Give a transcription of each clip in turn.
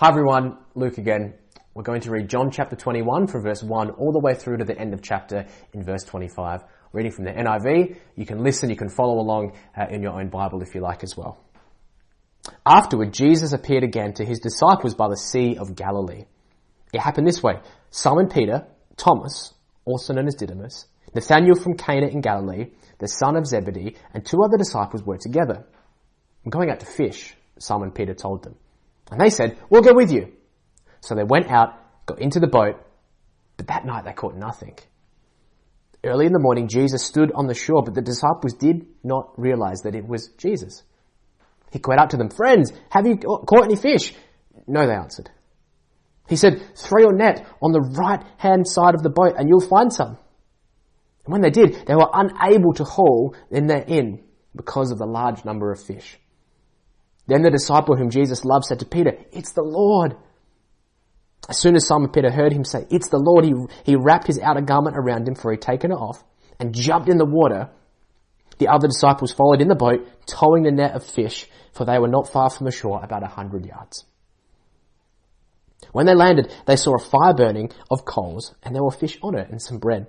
Hi everyone, Luke again. We're going to read John chapter 21 from verse 1 all the way through to the end of chapter in verse 25. Reading from the NIV, you can listen, you can follow along in your own Bible if you like as well. Afterward, Jesus appeared again to his disciples by the Sea of Galilee. It happened this way. Simon Peter, Thomas, also known as Didymus, Nathanael from Cana in Galilee, the son of Zebedee, and two other disciples were together. "I'm going out to fish," Simon Peter told them. And they said, "We'll go with you." So they went out, got into the boat, but that night they caught nothing. Early in the morning, Jesus stood on the shore, but the disciples did not realize that it was Jesus. He cried out to them, "Friends, have you caught any fish?" "No," they answered. He said, "Throw your net on the right-hand side of the boat and you'll find some." And when they did, they were unable to haul in because of the large number of fish. Then the disciple whom Jesus loved said to Peter, "It's the Lord." As soon as Simon Peter heard him say, "It's the Lord," he wrapped his outer garment around him, for he'd taken it off, and jumped in the water. The other disciples followed in the boat, towing the net of fish, for they were not far from the shore, about 100 yards. When they landed, they saw a fire burning of coals, and there were fish on it and some bread.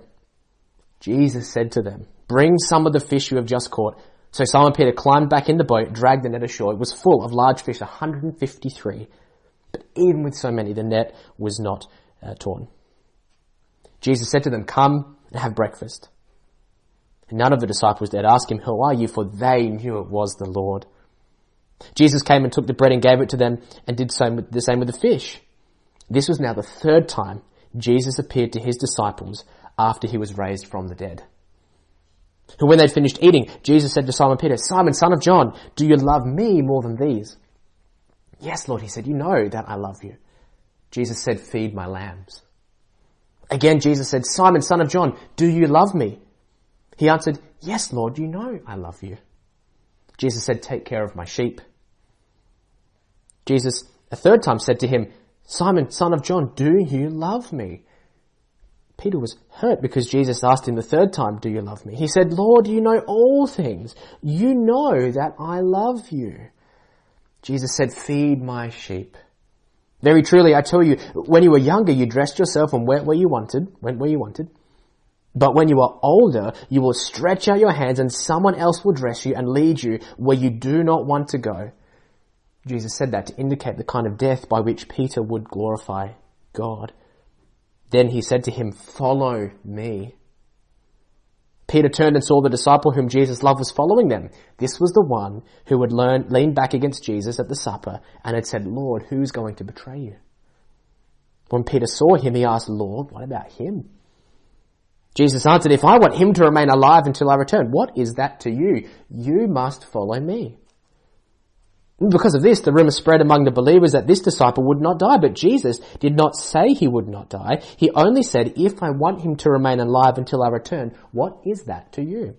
Jesus said to them, "Bring some of the fish you have just caught." So Simon Peter climbed back in the boat, dragged the net ashore. It was full of large fish, 153. But even with so many, the net was not torn. Jesus said to them, "Come and have breakfast." And none of the disciples dared ask him, "Who are you?" For they knew it was the Lord. Jesus came and took the bread and gave it to them, and did the same with the fish. This was now the third time Jesus appeared to his disciples after he was raised from the dead. And when they'd finished eating, Jesus said to Simon Peter, "Simon, son of John, do you love me more than these?" "Yes, Lord," he said, "you know that I love you." Jesus said, "Feed my lambs." Again, Jesus said, "Simon, son of John, do you love me?" He answered, "Yes, Lord, you know I love you." Jesus said, "Take care of my sheep." Jesus a third time said to him, "Simon, son of John, do you love me?" Peter was hurt because Jesus asked him the third time, "Do you love me?" He said, "Lord, you know all things. You know that I love you." Jesus said, "Feed my sheep. Very truly, I tell you, when you were younger, you dressed yourself and went where you wanted. But when you are older, you will stretch out your hands and someone else will dress you and lead you where you do not want to go." Jesus said that to indicate the kind of death by which Peter would glorify God. Then he said to him, "Follow me." Peter turned and saw the disciple whom Jesus loved was following them. This was the one who had leaned back against Jesus at the supper and had said, "Lord, who's going to betray you?" When Peter saw him, he asked, "Lord, what about him?" Jesus answered, "If I want him to remain alive until I return, what is that to you? You must follow me." Because of this, the rumor spread among the believers that this disciple would not die, but Jesus did not say he would not die. He only said, "If I want him to remain alive until I return, what is that to you?"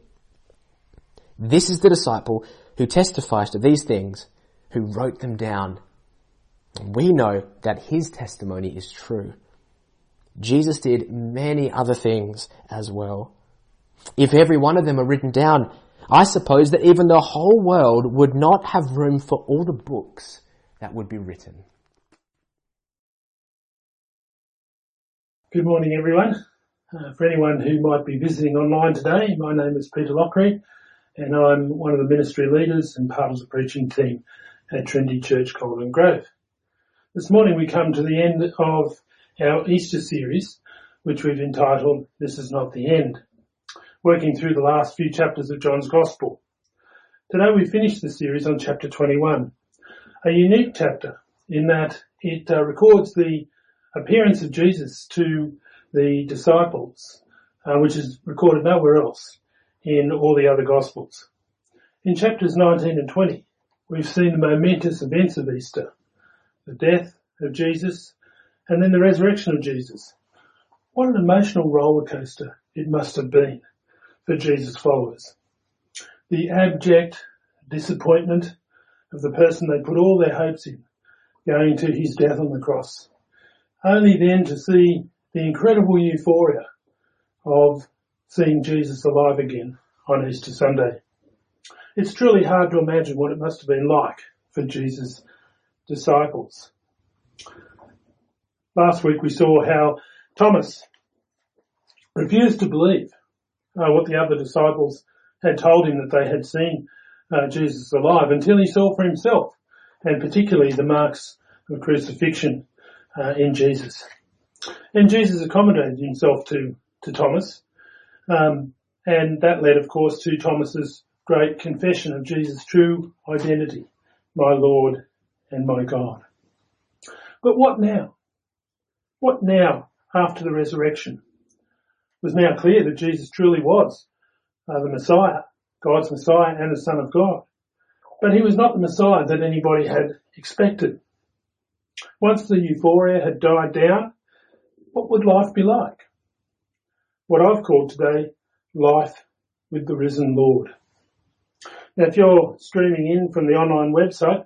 This is the disciple who testifies to these things, who wrote them down. We know that his testimony is true. Jesus did many other things as well. If every one of them are written down, I suppose that even the whole world would not have room for all the books that would be written. Good morning, everyone. For anyone who might be visiting online today, my name is Peter Lockery, and I'm one of the ministry leaders and part of the preaching team at Trendy Church, Golden Grove. This morning we come to the end of our Easter series, which we've entitled, "This Is Not the End," working through the last few chapters of John's Gospel. Today we finish the series on chapter 21, a unique chapter in that it records the appearance of Jesus to the disciples, which is recorded nowhere else in all the other Gospels. In chapters 19 and 20, we've seen the momentous events of Easter, the death of Jesus, and then the resurrection of Jesus. What an emotional roller coaster it must have been for Jesus' followers. The abject disappointment of the person they put all their hopes in, going to his death on the cross. Only then to see the incredible euphoria of seeing Jesus alive again on Easter Sunday. It's truly hard to imagine what it must have been like for Jesus' disciples. Last week we saw how Thomas refused to believe what the other disciples had told him, that they had seen Jesus alive, until he saw for himself, and particularly the marks of crucifixion in Jesus. And Jesus accommodated himself to Thomas, and that led, of course, to Thomas's great confession of Jesus' true identity, my Lord and my God. But what now? What now after the resurrection? It was now clear that Jesus truly was the Messiah, God's Messiah and the Son of God. But he was not the Messiah that anybody had expected. Once the euphoria had died down, what would life be like? What I've called today, life with the risen Lord. Now, if you're streaming in from the online website,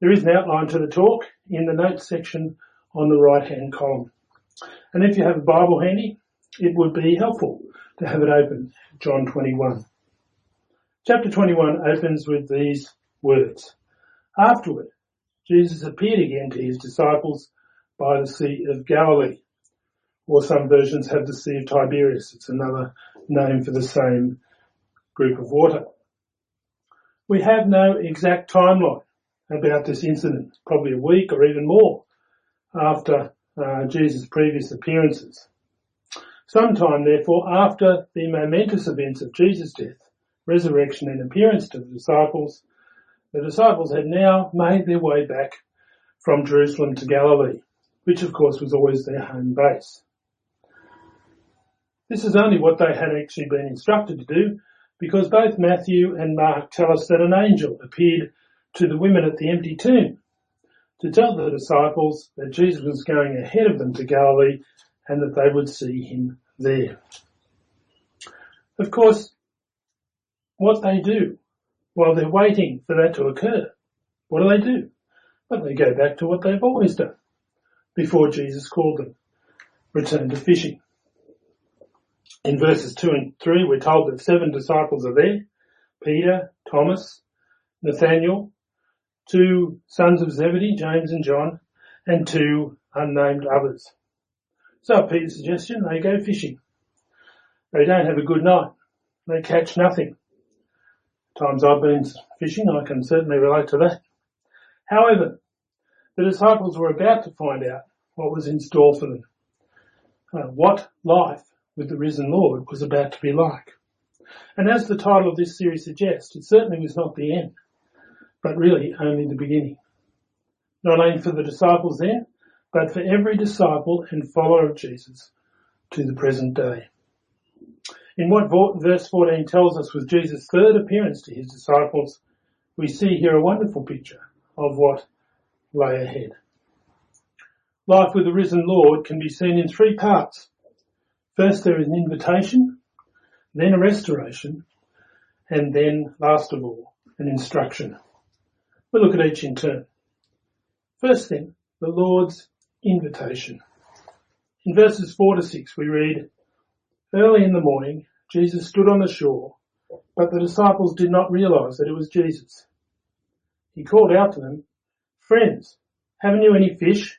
there is an outline to the talk in the notes section on the right-hand column. And if you have a Bible handy, it would be helpful to have it open, John 21. Chapter 21 opens with these words. Afterward, Jesus appeared again to his disciples by the Sea of Galilee, or some versions have the Sea of Tiberias. It's another name for the same group of water. We have no exact timeline about this incident, probably a week or even more after Jesus' previous appearances. Sometime, therefore, after the momentous events of Jesus' death, resurrection and appearance to the disciples had now made their way back from Jerusalem to Galilee, which, of course, was always their home base. This is only what they had actually been instructed to do, because both Matthew and Mark tell us that an angel appeared to the women at the empty tomb to tell the disciples that Jesus was going ahead of them to Galilee and that they would see him there. Of course, what they do while they're waiting for that to occur, what do? Well, they go back to what they've always done before Jesus called them, return to fishing. In verses 2 and 3, we're told that 7 disciples are there, Peter, Thomas, Nathanael, 2 sons of Zebedee, James and John, and 2 unnamed others. So at Peter's suggestion, they go fishing. They don't have a good night. They catch nothing. Times I've been fishing, I can certainly relate to that. However, the disciples were about to find out what was in store for them. What life with the risen Lord was about to be like. And as the title of this series suggests, it certainly was not the end, but really only the beginning. Not only for the disciples then, but for every disciple and follower of Jesus to the present day. In what verse 14 tells us was Jesus' third appearance to his disciples, we see here a wonderful picture of what lay ahead. Life with the risen Lord can be seen in 3 parts. First, there is an invitation, then a restoration, and then, last of all, an instruction. We'll look at each in turn. First then, the Lord's invitation. In verses 4 to 6 we read, Early in the morning, Jesus stood on the shore, but the disciples did not realise that it was Jesus. He called out to them, Friends, haven't you any fish?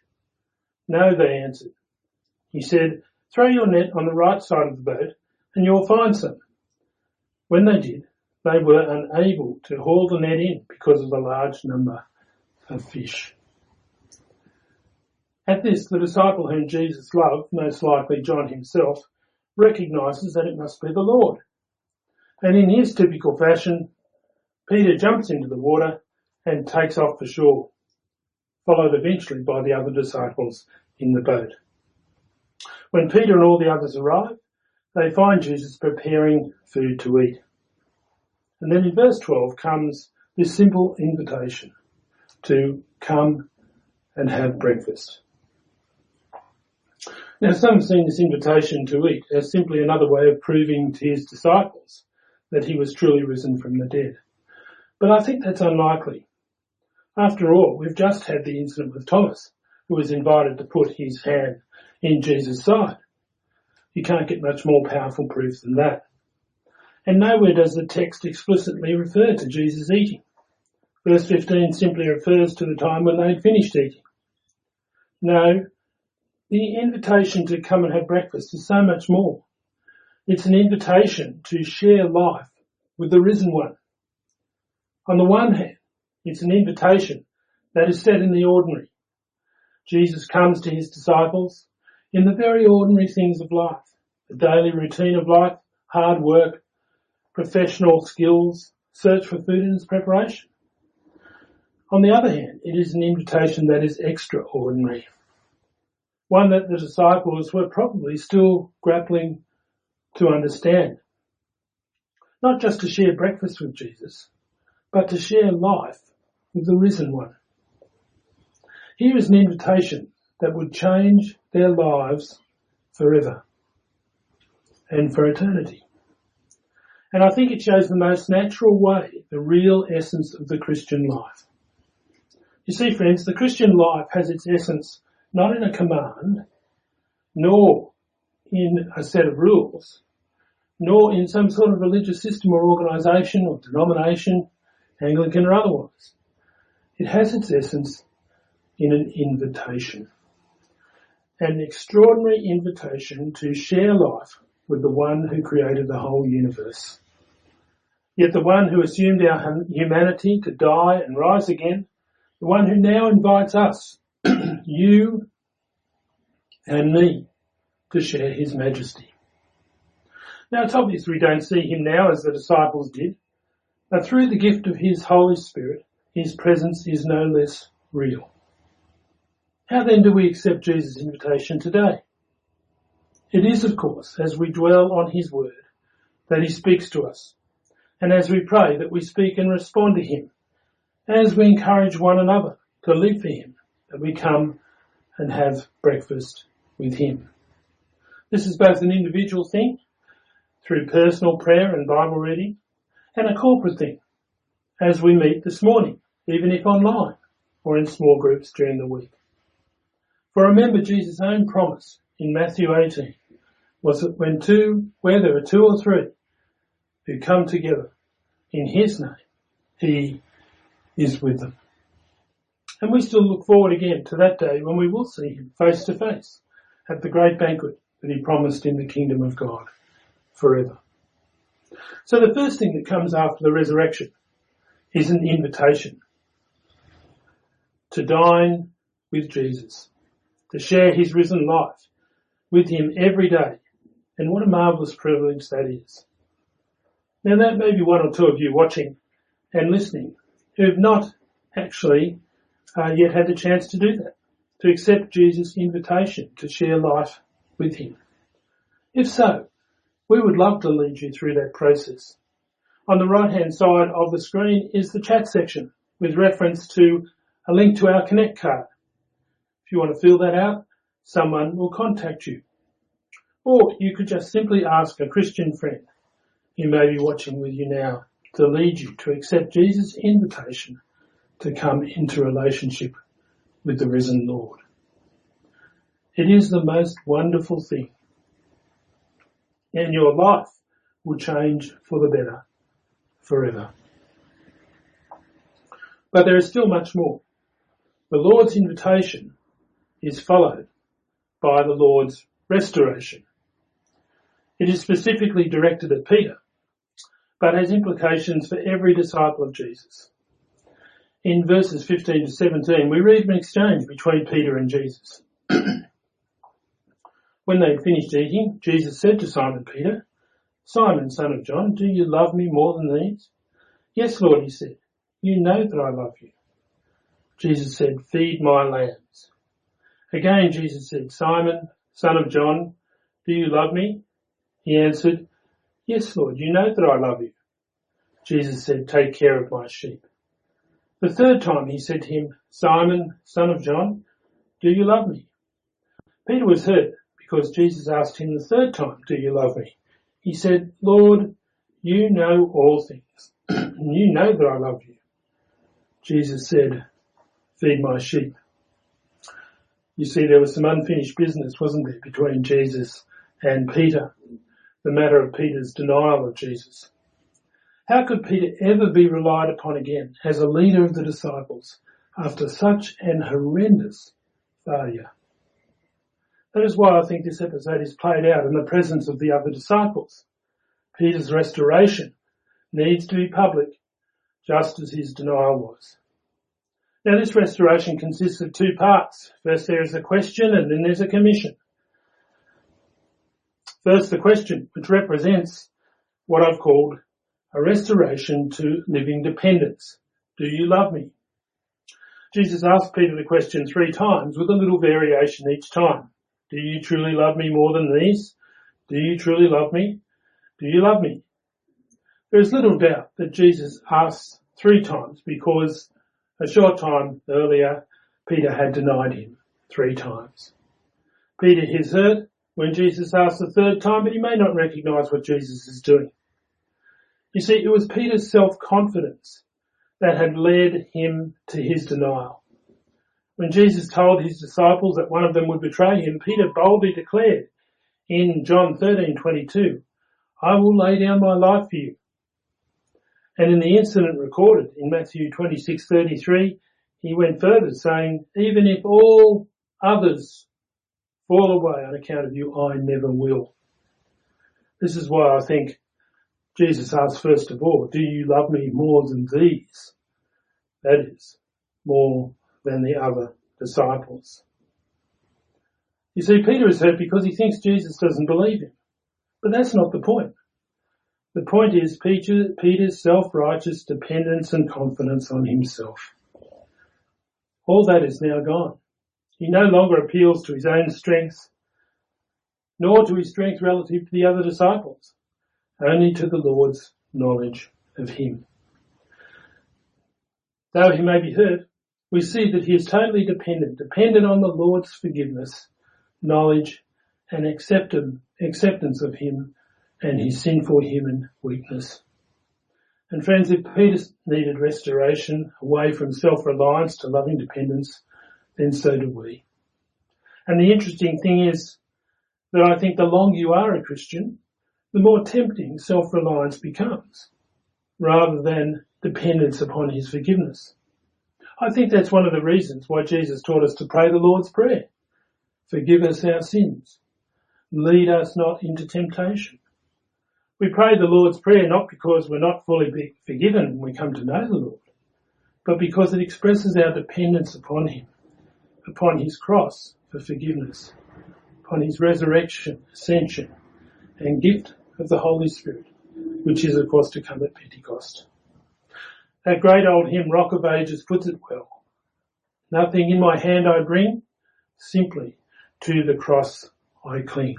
No, they answered. He said, Throw your net on the right side of the boat and you will find some. When they did, they were unable to haul the net in because of the large number of fish. At this, the disciple whom Jesus loved, most likely John himself, recognises that it must be the Lord. And in his typical fashion, Peter jumps into the water and takes off for shore, followed eventually by the other disciples in the boat. When Peter and all the others arrive, they find Jesus preparing food to eat. And then in verse 12 comes this simple invitation to come and have breakfast. Now, some have seen this invitation to eat as simply another way of proving to his disciples that he was truly risen from the dead. But I think that's unlikely. After all, we've just had the incident with Thomas, who was invited to put his hand in Jesus' side. You can't get much more powerful proof than that. And nowhere does the text explicitly refer to Jesus eating. Verse 15 simply refers to the time when they had finished eating. No, the invitation to come and have breakfast is so much more. It's an invitation to share life with the risen one. On the one hand, it's an invitation that is set in the ordinary. Jesus comes to his disciples in the very ordinary things of life, the daily routine of life, hard work, professional skills, search for food and its preparation. On the other hand, it is an invitation that is extraordinary, one that the disciples were probably still grappling to understand. Not just to share breakfast with Jesus, but to share life with the risen one. Here is an invitation that would change their lives forever and for eternity. And I think it shows the most natural way, the real essence of the Christian life. You see, friends, the Christian life has its essence not in a command, nor in a set of rules, nor in some sort of religious system or organisation or denomination, Anglican or otherwise. It has its essence in an invitation, an extraordinary invitation to share life with the one who created the whole universe. Yet the one who assumed our humanity to die and rise again, the one who now invites us, you and me, to share his majesty. Now, it's obvious we don't see him now as the disciples did, but through the gift of his Holy Spirit, his presence is no less real. How then do we accept Jesus' invitation today? It is, of course, as we dwell on his word, that he speaks to us, and as we pray that we speak and respond to him, as we encourage one another to live for him, that we come and have breakfast with him. This is both an individual thing, through personal prayer and Bible reading, and a corporate thing, as we meet this morning, even if online, or in small groups during the week. For remember, Jesus' own promise in Matthew 18 was that where there are two or three who come together in his name, he is with them. And we still look forward again to that day when we will see him face to face at the great banquet that he promised in the kingdom of God forever. So the first thing that comes after the resurrection is an invitation to dine with Jesus, to share his risen life with him every day. And what a marvellous privilege that is. Now, that may be one or two of you watching and listening who have not actually yet had the chance to do that, to accept Jesus' invitation to share life with him. If so, we would love to lead you through that process. On the right-hand side of the screen is the chat section with reference to a link to our Connect card. If you want to fill that out, someone will contact you. Or you could just simply ask a Christian friend who may be watching with you now to lead you to accept Jesus' invitation to come into relationship with the risen Lord. It is the most wonderful thing, and your life will change for the better forever. But there is still much more. The Lord's invitation is followed by the Lord's restoration. It is specifically directed at Peter, but has implications for every disciple of Jesus. In verses 15 to 17, we read of an exchange between Peter and Jesus. When they had finished eating, Jesus said to Simon Peter, "Simon, son of John, do you love me more than these?" "Yes, Lord," he said, "you know that I love you." Jesus said, "Feed my lambs." Again, Jesus said, "Simon, son of John, do you love me?" He answered, "Yes, Lord, you know that I love you." Jesus said, "Take care of my sheep." The third time he said to him, "Simon, son of John, do you love me?" Peter was hurt because Jesus asked him the third time, "Do you love me?" He said, "Lord, you know all things, and you know that I love you." Jesus said, "Feed my sheep." You see, there was some unfinished business, wasn't there, between Jesus and Peter, the matter of Peter's denial of Jesus. How could Peter ever be relied upon again as a leader of the disciples after such an horrendous failure. That is why I think this episode is played out in the presence of the other disciples. Peter's restoration needs to be public, just as his denial was. Now, this restoration consists of two parts. First, there is a question, and then there's a commission. First, the question, which represents what I've called a restoration to living dependence. Do you love me? Jesus asked Peter the question three times with a little variation each time. Do you truly love me more than these? Do you truly love me? Do you love me? There is little doubt that Jesus asked three times because a short time earlier Peter had denied him three times. Peter is hurt when Jesus asks the third time, but he may not recognise what Jesus is doing. You see, it was Peter's self-confidence that had led him to his denial. When Jesus told his disciples that one of them would betray him, Peter boldly declared in John 13:22, I will lay down my life for you. And in the incident recorded in Matthew 26:33, he went further saying, even if all others fall away on account of you, I never will. This is why I think Jesus asked first of all, do you love me more than these? That is, more than the other disciples. You see, Peter is hurt because he thinks Jesus doesn't believe him. But that's not the point. The point is Peter's self-righteous dependence and confidence on himself. All that is now gone. He no longer appeals to his own strength, nor to his strength relative to the other disciples, only to the Lord's knowledge of him. Though he may be hurt, we see that he is totally dependent on the Lord's forgiveness, knowledge, and acceptance of him and his sinful human weakness. And friends, if Peter needed restoration away from self-reliance to loving dependence, then so do we. And the interesting thing is that I think the longer you are a Christian, the more tempting self-reliance becomes, rather than dependence upon his forgiveness. I think that's one of the reasons why Jesus taught us to pray the Lord's Prayer. Forgive us our sins. Lead us not into temptation. We pray the Lord's Prayer not because we're not fully forgiven when we come to know the Lord, but because it expresses our dependence upon him, upon his cross for forgiveness, upon his resurrection, ascension, and gift of the Holy Spirit, which is, of course, to come at Pentecost. That great old hymn, Rock of Ages, puts it well. Nothing in my hand I bring, simply to the cross I cling.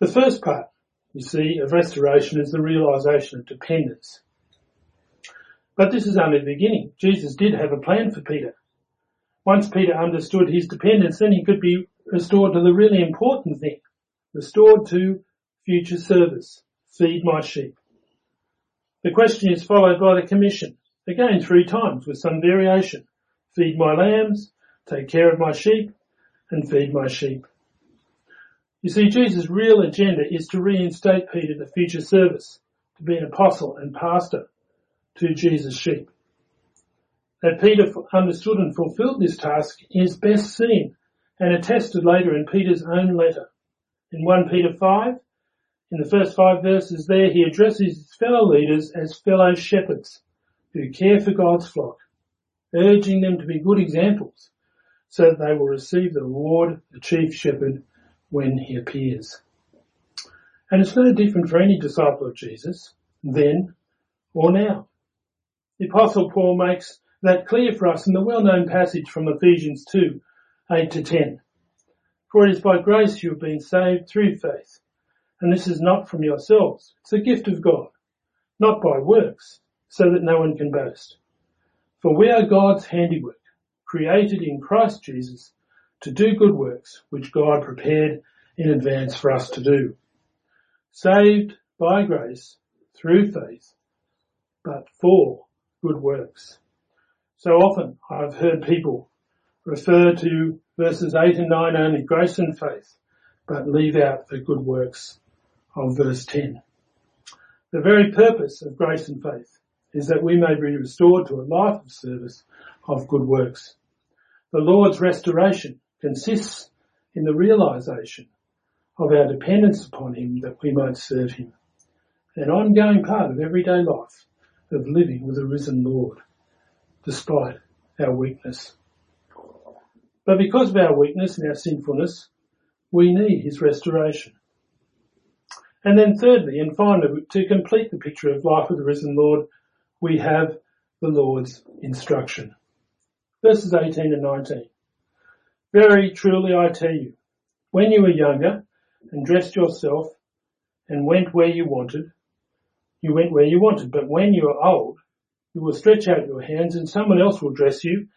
The first part, you see, of restoration is the realisation of dependence. But this is only the beginning. Jesus did have a plan for Peter. Once Peter understood his dependence, then he could be restored to the really important thing, restored to future service, feed my sheep. The question is followed by the commission, again three times with some variation. Feed my lambs, take care of my sheep, and feed my sheep. You see, Jesus' real agenda is to reinstate Peter to future service, to be an apostle and pastor to Jesus' sheep. That Peter understood and fulfilled this task is best seen and attested later in Peter's own letter. In 1 Peter 5, in the first 5 verses there, he addresses his fellow leaders as fellow shepherds who care for God's flock, urging them to be good examples so that they will receive the reward of the chief shepherd when he appears. And it's no different for any disciple of Jesus, then or now. The Apostle Paul makes that clear for us in the well-known passage from Ephesians 2, 8-10. For it is by grace you have been saved through faith, and this is not from yourselves. It's a gift of God, not by works, so that no one can boast. For we are God's handiwork, created in Christ Jesus to do good works, which God prepared in advance for us to do. Saved by grace through faith, but for good works. So often I've heard people refer to verses 8 and 9 only, grace and faith, but leave out the good works of verse 10. The very purpose of grace and faith is that we may be restored to a life of service of good works. The Lord's restoration consists in the realisation of our dependence upon Him that we might serve Him. An ongoing part of everyday life of living with a risen Lord, despite our weakness. But because of our weakness and our sinfulness, we need His restoration. And then thirdly and finally, to complete the picture of life with the risen Lord, we have the Lord's instruction. Verses 18 and 19. Very truly I tell you, when you were younger and dressed yourself and went where you wanted, but when you are old, you will stretch out your hands and someone else will dress you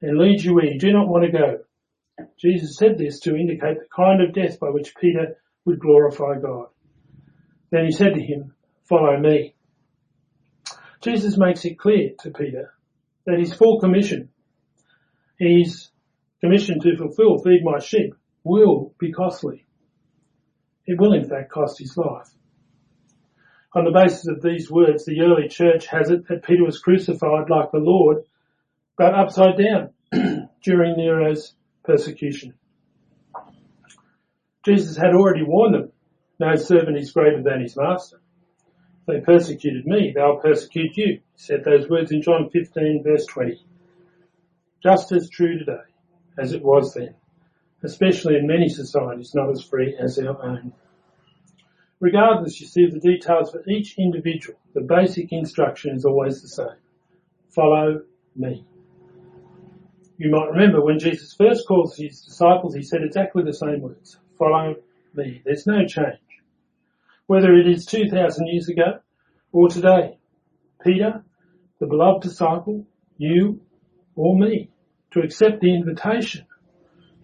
and lead you where you do not want to go. Jesus said this to indicate the kind of death by which Peter would glorify God. Then He said to him, "Follow me." Jesus makes it clear to Peter that his full commission, his commission to fulfill, feed my sheep, will be costly. It will in fact cost his life. On the basis of these words, the early church has it that Peter was crucified like the Lord, but upside down during Nero's persecution. Jesus had already warned them, no servant is greater than his master. If they persecuted me, they'll persecute you. He said those words in John 15 verse 20. Just as true today as it was then, especially in many societies not as free as our own. Regardless, you see, of the details for each individual, the basic instruction is always the same. Follow me. You might remember when Jesus first called his disciples, he said exactly the same words. Follow me. There's no change. Whether it is 2,000 years ago or today, Peter, the beloved disciple, you or me, to accept the invitation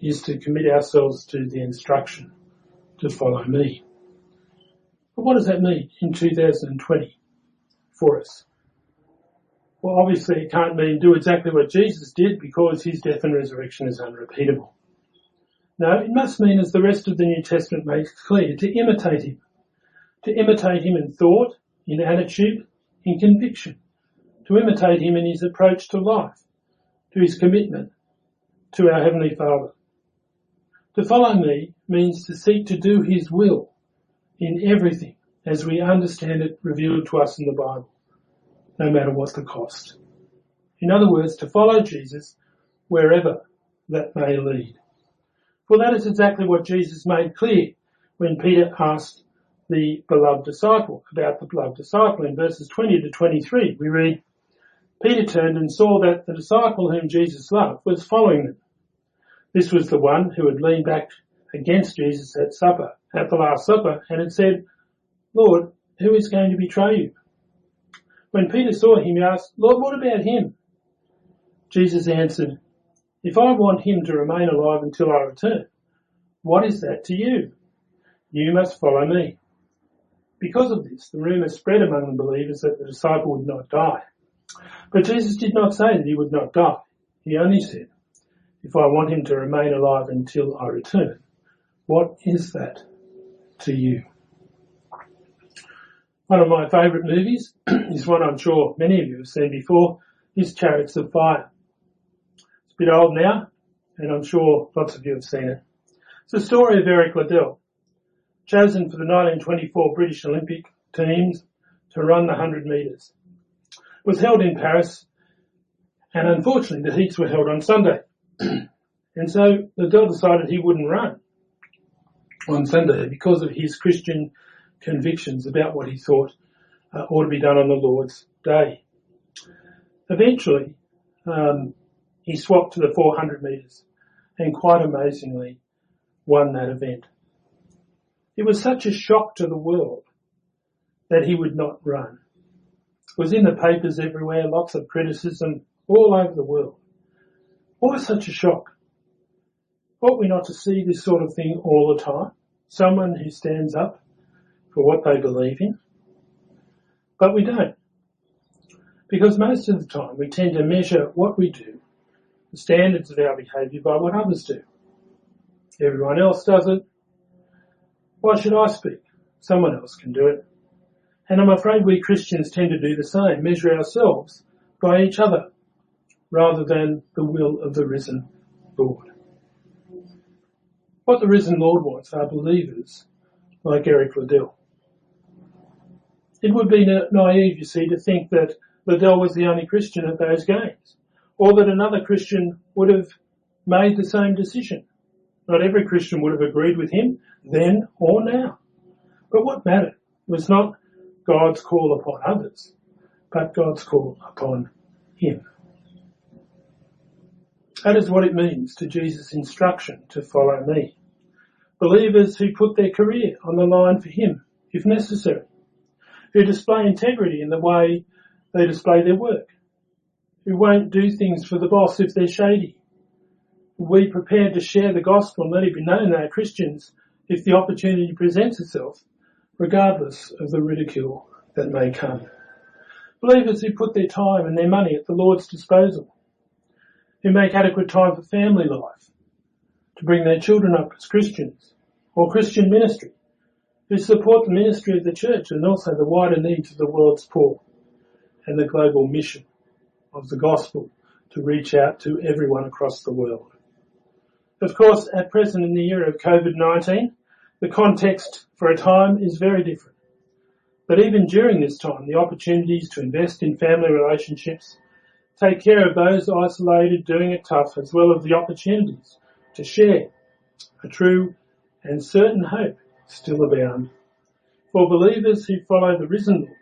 is to commit ourselves to the instruction to follow me. But what does that mean in 2020 for us? Well, obviously it can't mean do exactly what Jesus did, because his death and resurrection is unrepeatable. No, it must mean, as the rest of the New Testament makes clear, to imitate him. To imitate him in thought, in attitude, in conviction. To imitate him in his approach to life, to his commitment to our Heavenly Father. To follow me means to seek to do his will in everything as we understand it revealed to us in the Bible, no matter what the cost. In other words, to follow Jesus wherever that may lead. For that is exactly what Jesus made clear when Peter asked the beloved disciple about the beloved disciple. In verses 20 to 23 we read, Peter turned and saw that the disciple whom Jesus loved was following them. This was the one who had leaned back against Jesus at the Last Supper, and had said, Lord, who is going to betray you? When Peter saw him, he asked, Lord, what about him? Jesus answered, if I want him to remain alive until I return, what is that to you? You must follow me. Because of this, the rumour spread among the believers that the disciple would not die. But Jesus did not say that he would not die. He only said, if I want him to remain alive until I return, what is that to you? One of my favourite movies is one I'm sure many of you have seen before, is Chariots of Fire. It's a bit old now, and I'm sure lots of you have seen it. It's the story of Eric Liddell, chosen for the 1924 British Olympic teams to run the 100 metres. It was held in Paris, and unfortunately the heats were held on Sunday. And so Liddell decided he wouldn't run on Sunday because of his Christian convictions about what he thought ought to be done on the Lord's Day. Eventually, he swapped to the 400 metres and quite amazingly won that event. It was such a shock to the world that he would not run. It was in the papers everywhere, lots of criticism all over the world. Why such a shock? Ought we not to see this sort of thing all the time? Someone who stands up for what they believe in? But we don't. Because most of the time we tend to measure what we do, the standards of our behaviour, by what others do. Everyone else does it. Why should I speak? Someone else can do it. And I'm afraid we Christians tend to do the same, measure ourselves by each other, rather than the will of the risen Lord. What the risen Lord wants are believers like Eric Liddell. It would be naive, you see, to think that Liddell was the only Christian at those games, or that another Christian would have made the same decision. Not every Christian would have agreed with him then or now. But what mattered was not God's call upon others, but God's call upon him. That is what it means to Jesus' instruction to follow me. Believers who put their career on the line for him, if necessary, who display integrity in the way they display their work, who won't do things for the boss if they're shady. We prepared to share the gospel and let it be known they are Christians if the opportunity presents itself, regardless of the ridicule that may come. Believers who put their time and their money at the Lord's disposal, who make adequate time for family life, to bring their children up as Christians, or Christian ministry, who support the ministry of the church and also the wider needs of the world's poor and the global mission of the gospel to reach out to everyone across the world. Of course, at present in the era of COVID-19, the context for a time is very different. But even during this time, the opportunities to invest in family relationships, take care of those isolated doing it tough, as well as the opportunities to share a true and certain hope still abound for believers who follow the risen Lord,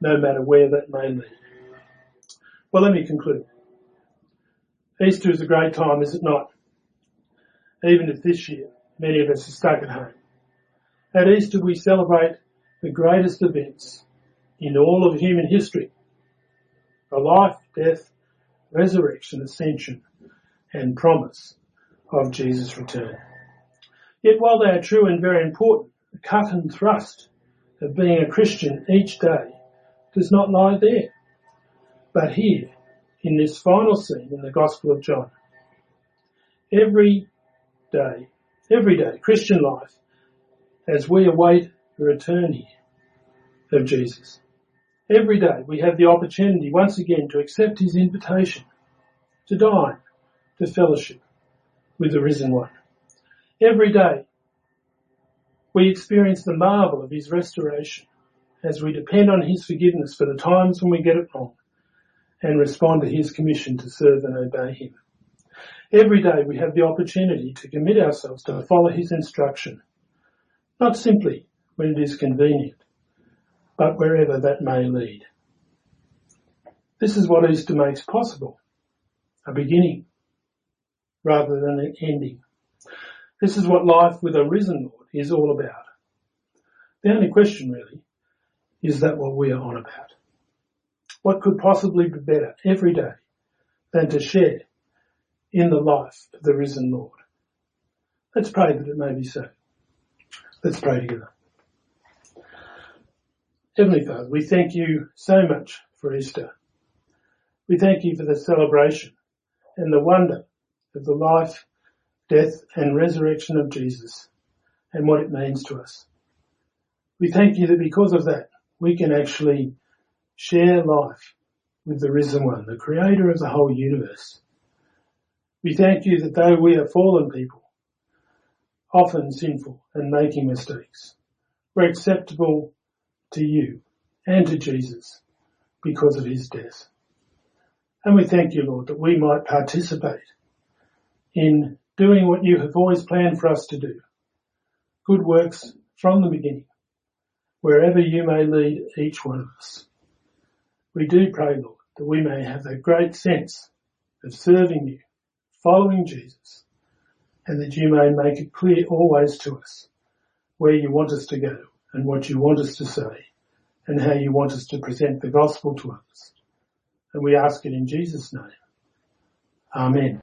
no matter where that may lead. Well, let me conclude. Easter is a great time, is it not? Even if this year many of us are stuck at home. At Easter we celebrate the greatest events in all of human history. The life, death, resurrection, ascension and promise of Jesus' return. Yet while they are true and very important, the cut and thrust of being a Christian each day does not lie there, but here, in this final scene in the Gospel of John. Every day, Christian life, as we await the return here of Jesus. Every day we have the opportunity once again to accept his invitation, to dine, to fellowship with the risen one. Every day we experience the marvel of his restoration as we depend on his forgiveness for the times when we get it wrong, and respond to his commission to serve and obey him. Every day we have the opportunity to commit ourselves to follow his instruction, not simply when it is convenient, but wherever that may lead. This is what Easter makes possible, a beginning rather than an ending. This is what life with a risen Lord is all about. The only question really is that what we are on about. What could possibly be better every day than to share in the life of the risen Lord? Let's pray that it may be so. Let's pray together. Heavenly Father, we thank you so much for Easter. We thank you for the celebration and the wonder of the life, death and resurrection of Jesus and what it means to us. We thank you that because of that, we can actually share life with the risen one, the creator of the whole universe. We thank you that though we are fallen people, often sinful and making mistakes, we're acceptable to you and to Jesus because of his death. And we thank you, Lord, that we might participate in doing what you have always planned for us to do, good works from the beginning, wherever you may lead each one of us. We do pray, Lord, that we may have that great sense of serving you, following Jesus, and that you may make it clear always to us where you want us to go and what you want us to say and how you want us to present the gospel to others. And we ask it in Jesus' name. Amen.